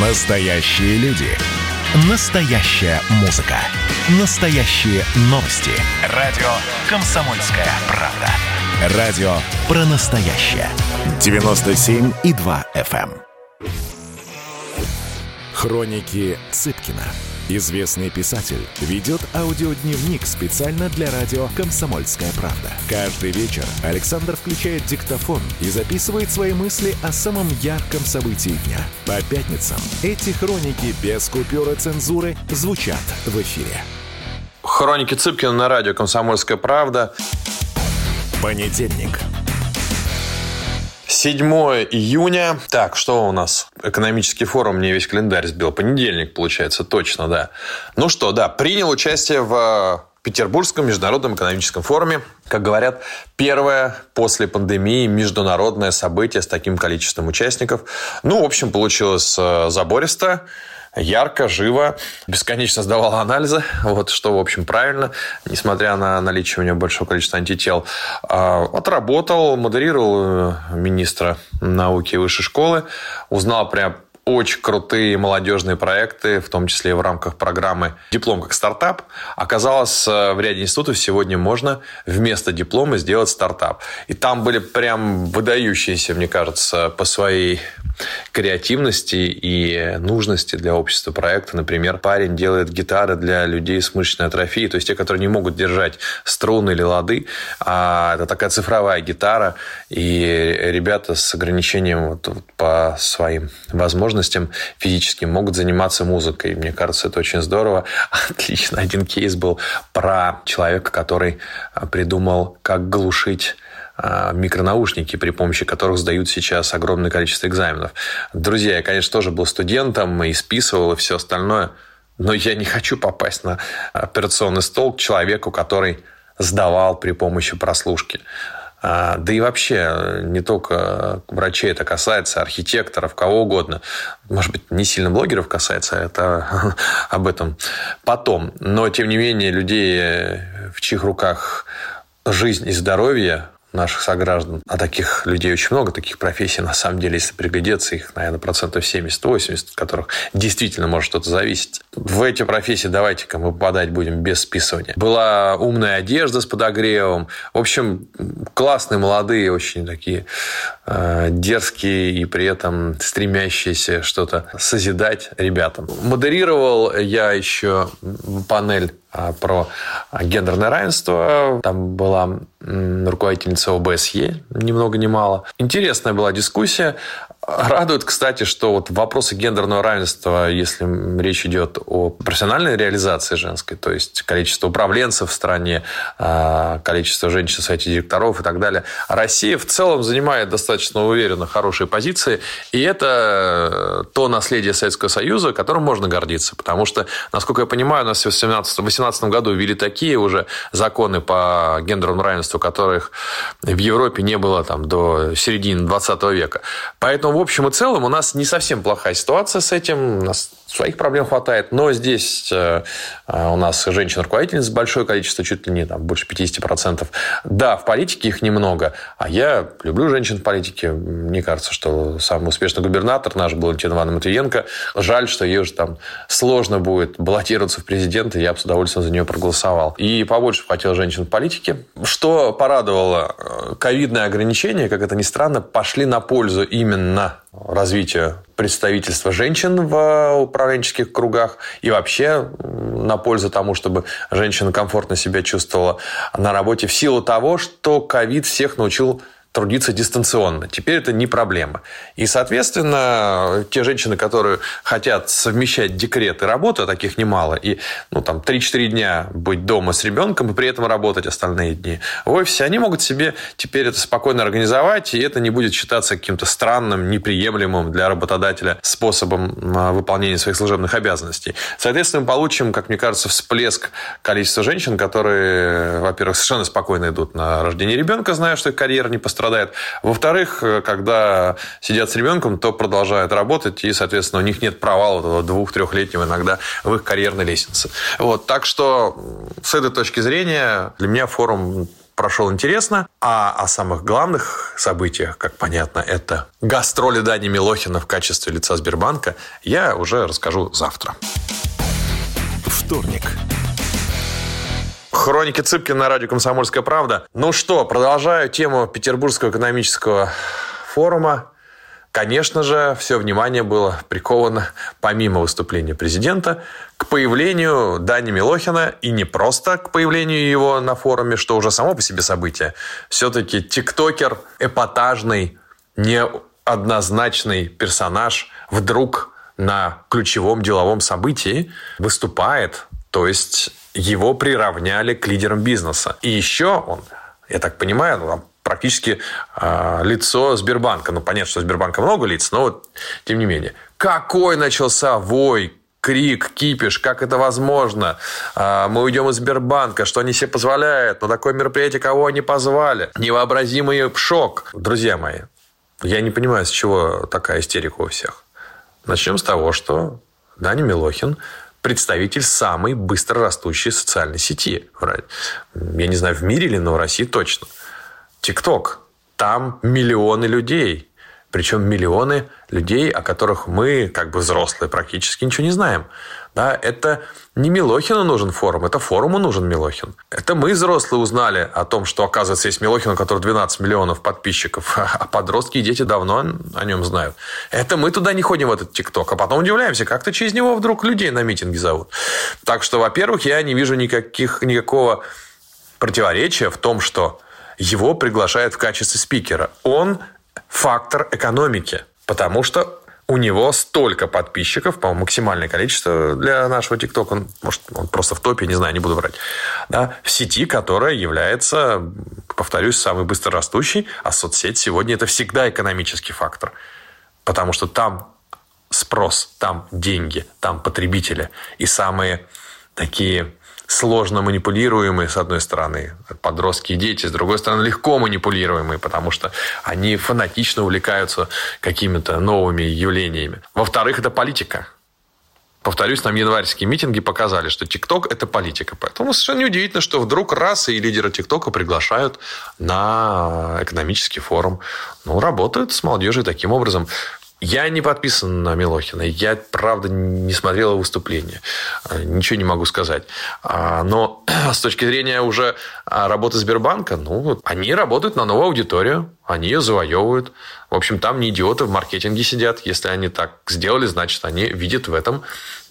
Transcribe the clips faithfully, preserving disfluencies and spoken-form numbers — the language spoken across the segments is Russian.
Настоящие люди. Настоящая музыка. Настоящие новости. Радио «Комсомольская правда». Радио про настоящее. девяносто семь и два эф эм. Хроники Цыпкина. Известный писатель ведет аудиодневник специально для радио «Комсомольская правда». Каждый вечер Александр включает диктофон и записывает свои мысли о самом ярком событии дня. По пятницам эти хроники без купюр и цензуры звучат в эфире. Хроники Цыпкина на радио «Комсомольская правда». Понедельник. седьмое июня. Так, что у нас? Экономический форум, мне весь календарь сбил. Понедельник, получается, точно, да. Ну что, да, принял участие в Петербургском международном экономическом форуме. Как говорят, первое после пандемии международное событие с таким количеством участников. Ну, в общем, получилось забористо. Ярко, живо, бесконечно сдавала анализы, вот что, в общем, правильно, несмотря на наличие у него большого количества антител. Отработал, модерировал министра науки и высшей школы, узнал прям очень крутые молодежные проекты, в том числе и в рамках программы «Диплом как стартап». Оказалось, в ряде институтов сегодня можно вместо диплома сделать стартап. И там были прям выдающиеся, мне кажется, по своей креативности и нужности для общества проекта. Например, парень делает гитары для людей с мышечной атрофией, то есть те, которые не могут держать струны или лады. А это такая цифровая гитара, и ребята с ограничением вот, вот, по своим возможностям физическим могут заниматься музыкой. Мне кажется, это очень здорово. Отлично. Один кейс был про человека, который придумал, как глушить микронаушники, при помощи которых сдают сейчас огромное количество экзаменов. Друзья, я, конечно, тоже был студентом и списывал, и все остальное, но я не хочу попасть на операционный стол к человеку, который сдавал при помощи прослушки. Да и вообще, не только врачей это касается, архитекторов, кого угодно. Может быть, не сильно блогеров касается, это об этом потом. Но, тем не менее, людей, в чьих руках жизнь и здоровье наших сограждан, а таких людей очень много, таких профессий, на самом деле, если приглядеться, их, наверное, процентов семьдесят-восемьдесят, от которых действительно может что-то зависеть. В эти профессии давайте-ка мы попадать будем без списывания. Была умная одежда с подогревом. В общем, классные, молодые, очень такие э, дерзкие и при этом стремящиеся что-то созидать ребятам. Модерировал я еще панель про гендерное равенство. Там была руководительница о бэ эс е, ни много ни мало. Интересная была дискуссия. Радует, кстати, что вот вопросы гендерного равенства, если речь идет о профессиональной реализации женской, то есть количество управленцев в стране, количество женщин в совете директоров и так далее, Россия в целом занимает достаточно уверенно хорошие позиции, и это то наследие Советского Союза, которым можно гордиться, потому что, насколько я понимаю, у нас в две тысячи восемнадцатом году ввели такие уже законы по гендерному равенству, которых в Европе не было там до середины двадцатого века. Поэтому в общем и целом у нас не совсем плохая ситуация с этим, у нас своих проблем хватает, но здесь у нас женщин-руководительниц большое количество, чуть ли не там, больше пятьдесят процентов. Да, в политике их немного, а я люблю женщин в политике, мне кажется, что самый успешный губернатор наш был Валентина Ивановна Матвиенко, жаль, что ей уже там сложно будет баллотироваться в президенты, я бы с удовольствием за нее проголосовал. И побольше хотел женщин в политике. Что порадовало, ковидные ограничения, как это ни странно, пошли на пользу именно развитию представительства женщин в управленческих кругах и вообще на пользу тому, чтобы женщина комфортно себя чувствовала на работе в силу того, что ковид всех научил трудиться дистанционно. Теперь это не проблема. И, соответственно, те женщины, которые хотят совмещать декрет и работу, а таких немало, и ну, там, три-четыре дня быть дома с ребенком и при этом работать остальные дни в офисе, они могут себе теперь это спокойно организовать, и это не будет считаться каким-то странным, неприемлемым для работодателя способом выполнения своих служебных обязанностей. Соответственно, мы получим, как мне кажется, всплеск количества женщин, которые, во-первых, совершенно спокойно идут на рождение ребенка, зная, что их карьера не пострадает. Во-вторых, когда сидят с ребенком, то продолжают работать, и, соответственно, у них нет провала этого двух-трехлетнего иногда в их карьерной лестнице. Вот. Так что, с этой точки зрения, для меня форум прошел интересно. А о самых главных событиях, как понятно, это гастроли Дани Милохина в качестве лица Сбербанка, я уже расскажу завтра. Вторник. Хроники Цыпкина на радио «Комсомольская правда». Ну что, продолжаю тему Петербургского экономического форума. Конечно же, все внимание было приковано, помимо выступления президента, к появлению Дани Милохина, и не просто к появлению его на форуме, что уже само по себе событие. Все-таки тиктокер, эпатажный, неоднозначный персонаж вдруг на ключевом деловом событии выступает, то есть его приравняли к лидерам бизнеса. И еще он, я так понимаю, ну, практически э, лицо Сбербанка. Ну, понятно, что у Сбербанка много лиц, но вот, тем не менее. Какой начался вой, крик, кипиш, как это возможно? Э, мы уйдем из Сбербанка, что они себе позволяют? На такое мероприятие кого они позвали? Невообразимый шок. Друзья мои, я не понимаю, с чего такая истерика у всех. Начнем с того, что Даня Милохин – представитель самой быстро растущей социальной сети. Я не знаю, в мире или, но в России точно. ТикТок. Там миллионы людей. Причем миллионы людей, о которых мы, как бы взрослые, практически ничего не знаем. Да, это не Милохину нужен форум, это форуму нужен Милохин. Это мы, взрослые, узнали о том, что, оказывается, есть Милохин, у которого двенадцать миллионов подписчиков, а подростки и дети давно о нем знают. Это мы туда не ходим, в этот ТикТок, а потом удивляемся, как-то через него вдруг людей на митинги зовут. Так что, во-первых, я не вижу никаких, никакого противоречия в том, что его приглашают в качестве спикера. Он фактор экономики, потому что у него столько подписчиков, по-моему, максимальное количество для нашего ТикТока. Он, может, он просто в топе, не знаю, не буду врать. Да, в сети, которая является, повторюсь, самой быстрорастущей, а соцсеть сегодня – это всегда экономический фактор. Потому что там спрос, там деньги, там потребители. И самые такие... сложно манипулируемые, с одной стороны, подростки и дети, с другой стороны, легко манипулируемые, потому что они фанатично увлекаются какими-то новыми явлениями. Во-вторых, это политика. Повторюсь, нам январьские митинги показали, что ТикТок – это политика. Поэтому совершенно неудивительно, что вдруг раз и лидера ТикТока приглашают на экономический форум. Ну, работают с молодежью таким образом. Я не подписан на Милохина. Я, правда, не смотрел его выступление. Ничего не могу сказать. Но с точки зрения уже работы Сбербанка, ну, они работают на новую аудиторию. Они ее завоевывают. В общем, там не идиоты в маркетинге сидят. Если они так сделали, значит, они видят в этом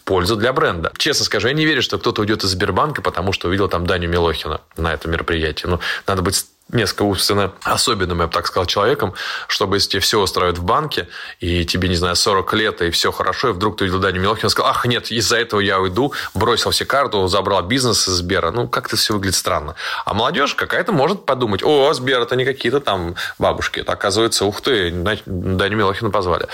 пользу для бренда. Честно скажу, я не верю, что кто-то уйдет из Сбербанка, потому что увидел там Даню Милохина на этом мероприятии. Ну, надо быть... несколько умственно особенным, я бы так сказал, человеком, чтобы если тебе все устраивает в банке, и тебе, не знаю, сорок лет, и все хорошо, и вдруг ты увидел Даню Милохина и сказал: ах, нет, из-за этого я уйду, бросил все карты, забрал бизнес из Сбера. Ну, как-то все выглядит странно. А молодежь какая-то может подумать: о, Сбер, это не какие-то там бабушки. Это, оказывается, ух ты, Даню Милохина позвали.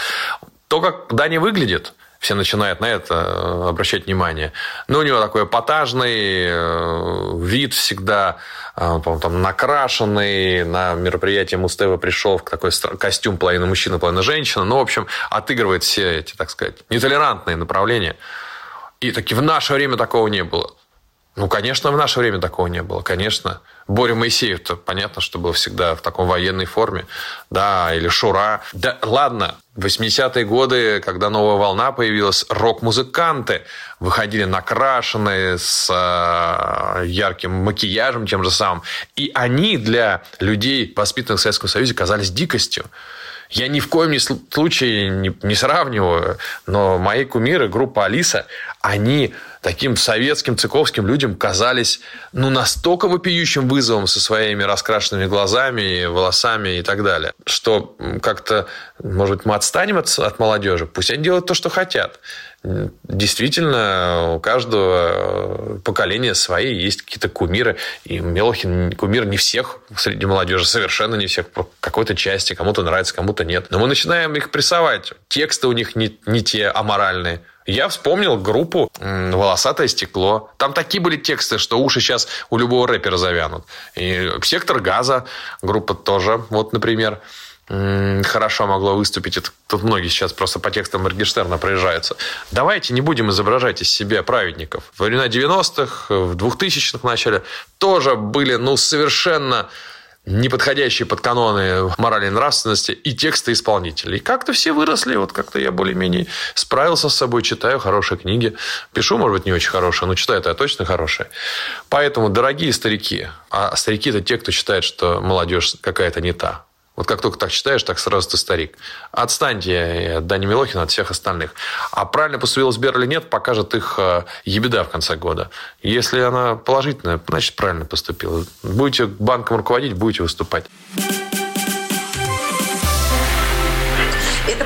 То, как Даня выглядит, все начинают на это обращать внимание. Но у него такой эпатажный вид всегда, по-моему, там накрашенный. На мероприятие Муз-ТВ пришел в такой костюм: половина мужчина, половина женщина. Ну, в общем, отыгрывает все эти, так сказать, нетолерантные направления. И таки в наше время такого не было. Ну, конечно, в наше время такого не было, конечно. Боря Моисеев-то, понятно, что был всегда в таком военной форме. Да, или Шура. Да, ладно, в восьмидесятые годы, когда новая волна появилась, рок-музыканты выходили накрашенные, с ярким макияжем тем же самым. И они для людей, воспитанных в Советском Союзе, казались дикостью. Я ни в коем случае не, не сравниваю, но мои кумиры, группа «Алиса», они таким советским, цыковским людям казались ну, настолько вопиющим вызовом со своими раскрашенными глазами, волосами и так далее, что как-то, может быть, мы отстанем от, от молодежи, пусть они делают то, что хотят. Действительно, у каждого поколения свои есть какие-то кумиры. И Милохин кумир не всех среди молодежи, совершенно не всех. По какой-то части кому-то нравится, кому-то нет. Но мы начинаем их прессовать. Тексты у них не, не те, аморальные. Я вспомнил группу «Волосатое стекло». Там такие были тексты, что уши сейчас у любого рэпера завянут. И «Сектор Газа» группа тоже, вот, например. хорошо могло выступить. Это, тут многие сейчас просто по текстам Моргенштерна проезжаются. Давайте не будем изображать из себя праведников. Во времена девяностых, в двухтысячных начале тоже были ну, совершенно неподходящие под каноны морали и нравственности и тексты исполнителей. И как-то все выросли. Вот как-то я более-менее справился с собой, читаю хорошие книги. Пишу, может быть, не очень хорошие, но читаю-то я точно хорошие. Поэтому, дорогие старики, а старики – это те, кто считает, что молодежь какая-то не та. Вот как только так читаешь, так сразу ты старик. Отстаньте от Дани Милохина, от всех остальных. А правильно поступил Сбер или нет, покажет их ебеда в конце года. Если она положительная, значит, правильно поступила. Будете банком руководить, будете выступать. Это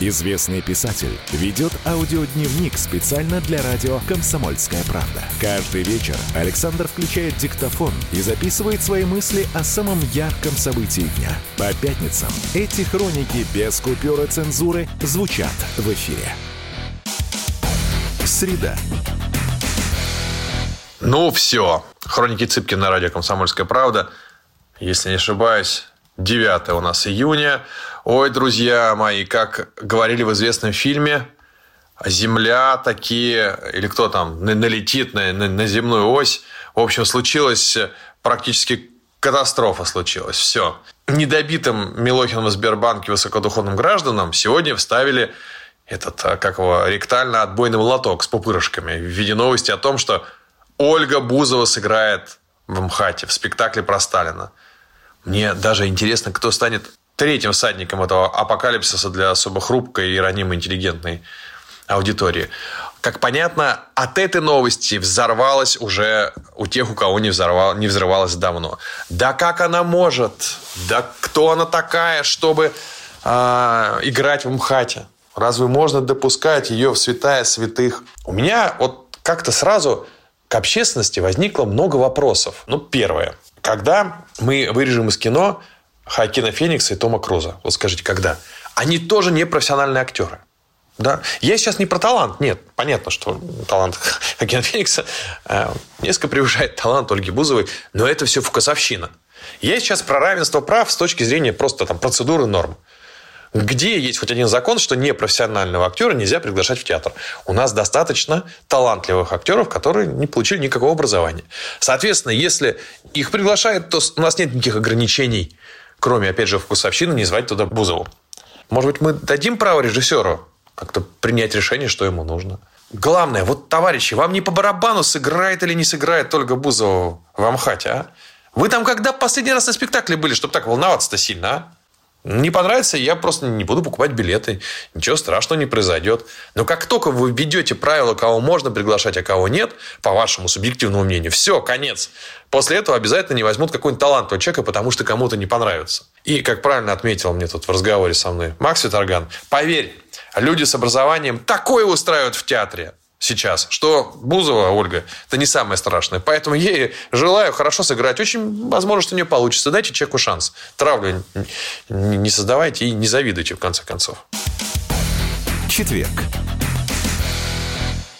Известный писатель ведет аудиодневник специально для радио «Комсомольская правда». Каждый вечер Александр включает диктофон и записывает свои мысли о самом ярком событии дня. По пятницам эти хроники без купюр и цензуры звучат в эфире. Среда. Ну все. Хроники Цыпкина на радио «Комсомольская правда». Если не ошибаюсь, девятое у нас июня. Ой, друзья мои, как говорили в известном фильме, земля такие, или кто там, налетит на, на, на земную ось. В общем, случилось, практически катастрофа случилась. Все. Недобитым Милохиным в Сбербанке высокодуховным гражданам сегодня вставили этот, как его, ректально-отбойный молоток с пупырышками в виде новости о том, что Ольга Бузова сыграет в МХАТе, в спектакле про Сталина. Мне даже интересно, кто станет третьим всадником этого апокалипсиса для особо хрупкой и ранимой интеллигентной аудитории. Как понятно, от этой новости взорвалась уже у тех, у кого не, взорвал, не взрывалась давно. Да как она может? Да кто она такая, чтобы э, играть в МХАТе? Разве можно допускать ее в святая святых? У меня вот как-то сразу к общественности возникло много вопросов. Ну, первое. Когда мы вырежем из кино Хоакина Феникса и Тома Круза. Вот скажите, когда? Они тоже не профессиональные актеры. Да? Я сейчас не про талант. Нет, понятно, что талант Хоакина Феникса э, несколько превышает талант Ольги Бузовой. Но это все вкусовщина. Я сейчас про равенство прав с точки зрения просто там, процедуры норм. Где есть хоть один закон, что непрофессионального актера нельзя приглашать в театр? У нас достаточно талантливых актеров, которые не получили никакого образования. Соответственно, если их приглашают, то у нас нет никаких ограничений. Кроме, опять же, вкусовщины, не звать туда Бузову. Может быть, мы дадим право режиссеру как-то принять решение, что ему нужно. Главное, вот, товарищи, вам не по барабану, сыграет или не сыграет Ольга Бузова в МХАТе, а? Вы там когда последний раз на спектакле были, чтобы так волноваться-то сильно, а? Не понравится, я просто не буду покупать билеты. Ничего страшного не произойдет. Но как только вы введете правила, кого можно приглашать, а кого нет, по вашему субъективному мнению, все, конец. После этого обязательно не возьмут какой-нибудь талантливого человека, потому что кому-то не понравится. И, как правильно отметил мне тут в разговоре со мной Макс Виторган, поверь, люди с образованием такое устраивают в театре сейчас, что Бузова, Ольга, это не самое страшное. Поэтому ей желаю хорошо сыграть. Очень возможно, что у нее получится. Дайте человеку шанс. Травлю не создавайте и не завидуйте, в конце концов. Четверг.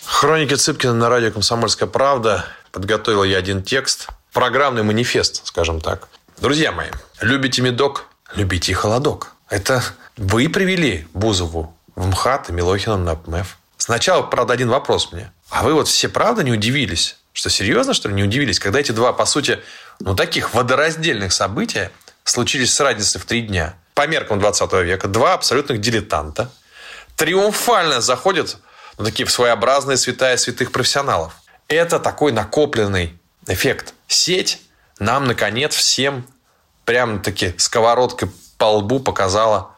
Хроники Цыпкина на радио «Комсомольская правда». Подготовил я один текст. Программный манифест, скажем так. Друзья мои, любите медок, любите и холодок. Это вы привели Бузову в МХАТ и Милохина на ПМФ. Сначала, правда, один вопрос мне. А вы вот все, правда, не удивились? Что, серьезно, что ли, не удивились? Когда эти два, по сути, ну, таких водораздельных события случились с разницей в три дня. По меркам двадцатого века два абсолютных дилетанта триумфально заходят ну, такие своеобразные святая святых профессионалов. Это такой накопленный эффект. Сеть нам, наконец, всем прям-таки сковородкой по лбу показала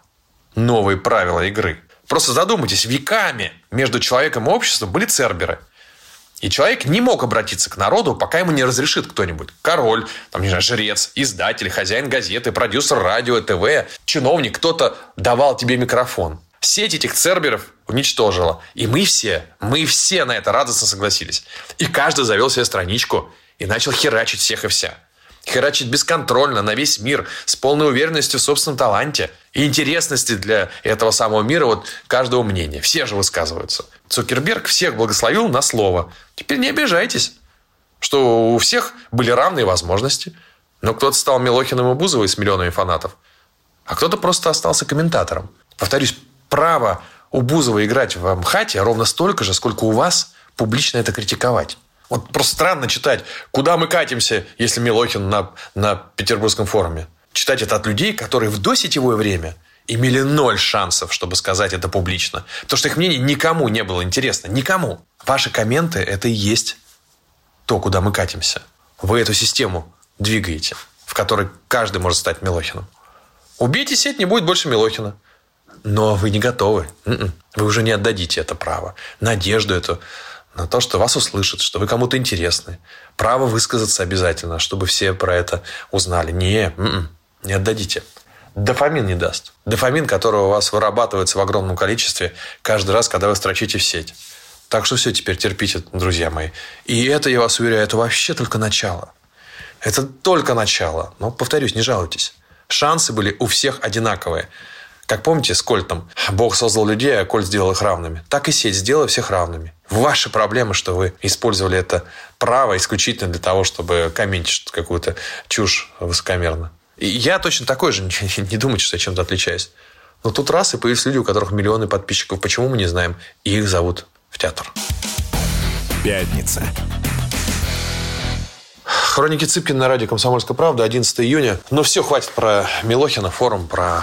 новые правила игры. Просто задумайтесь, веками между человеком и обществом были церберы. И человек не мог обратиться к народу, пока ему не разрешит кто-нибудь. Король, там, не знаю, жрец, издатель, хозяин газеты, продюсер радио, ТВ, чиновник. Кто-то давал тебе микрофон. сеть этих церберов уничтожила. И мы все, мы все на это радостно согласились. И каждый завел себе страничку и начал херачить всех и вся. Херачить бесконтрольно на весь мир, с полной уверенностью в собственном таланте и интересности для этого самого мира, вот каждого мнения. Все же высказываются. Цукерберг всех благословил на слово. Теперь не обижайтесь, что у всех были равные возможности. Но кто-то стал Милохиным и Бузовой с миллионами фанатов, а кто-то просто остался комментатором. Повторюсь, право у Бузовой играть в МХАТе ровно столько же, сколько у вас публично это критиковать. Вот просто странно читать, куда мы катимся, если Милохин на, на Петербургском форуме. Читать это от людей, которые в досетевое время имели ноль шансов, чтобы сказать это публично. Потому что их мнение никому не было интересно. Никому. Ваши комменты – это и есть то, куда мы катимся. Вы эту систему двигаете, в которой каждый может стать Милохиным. Убейте сеть, не будет больше Милохина. Но вы не готовы. Вы уже не отдадите это право. Надежду эту на то, что вас услышат, что вы кому-то интересны. Право высказаться обязательно, чтобы все про это узнали. Не, не отдадите. Дофамин не даст. Дофамин, которого у вас вырабатывается в огромном количестве каждый раз, когда вы строчите в сеть. Так что все, теперь терпите, друзья мои. И это, я вас уверяю, это вообще только начало. Это только начало. Но, повторюсь, не жалуйтесь. Шансы были у всех одинаковые. Как помните с Кольтом? Бог создал людей, а Кольт сделал их равными. Так и сеть сделала всех равными. Ваши проблемы, что вы использовали это право исключительно для того, чтобы комментировать какую-то чушь высокомерно. И я точно такой же. Не думайте, что я чем-то отличаюсь. Но тут раз и появились люди, у которых миллионы подписчиков. Почему, мы не знаем. И их зовут в театр. Пятница. Хроники Цыпкина на радио «Комсомольская правда», одиннадцатого июня. Но все, хватит про Милохина, форум, про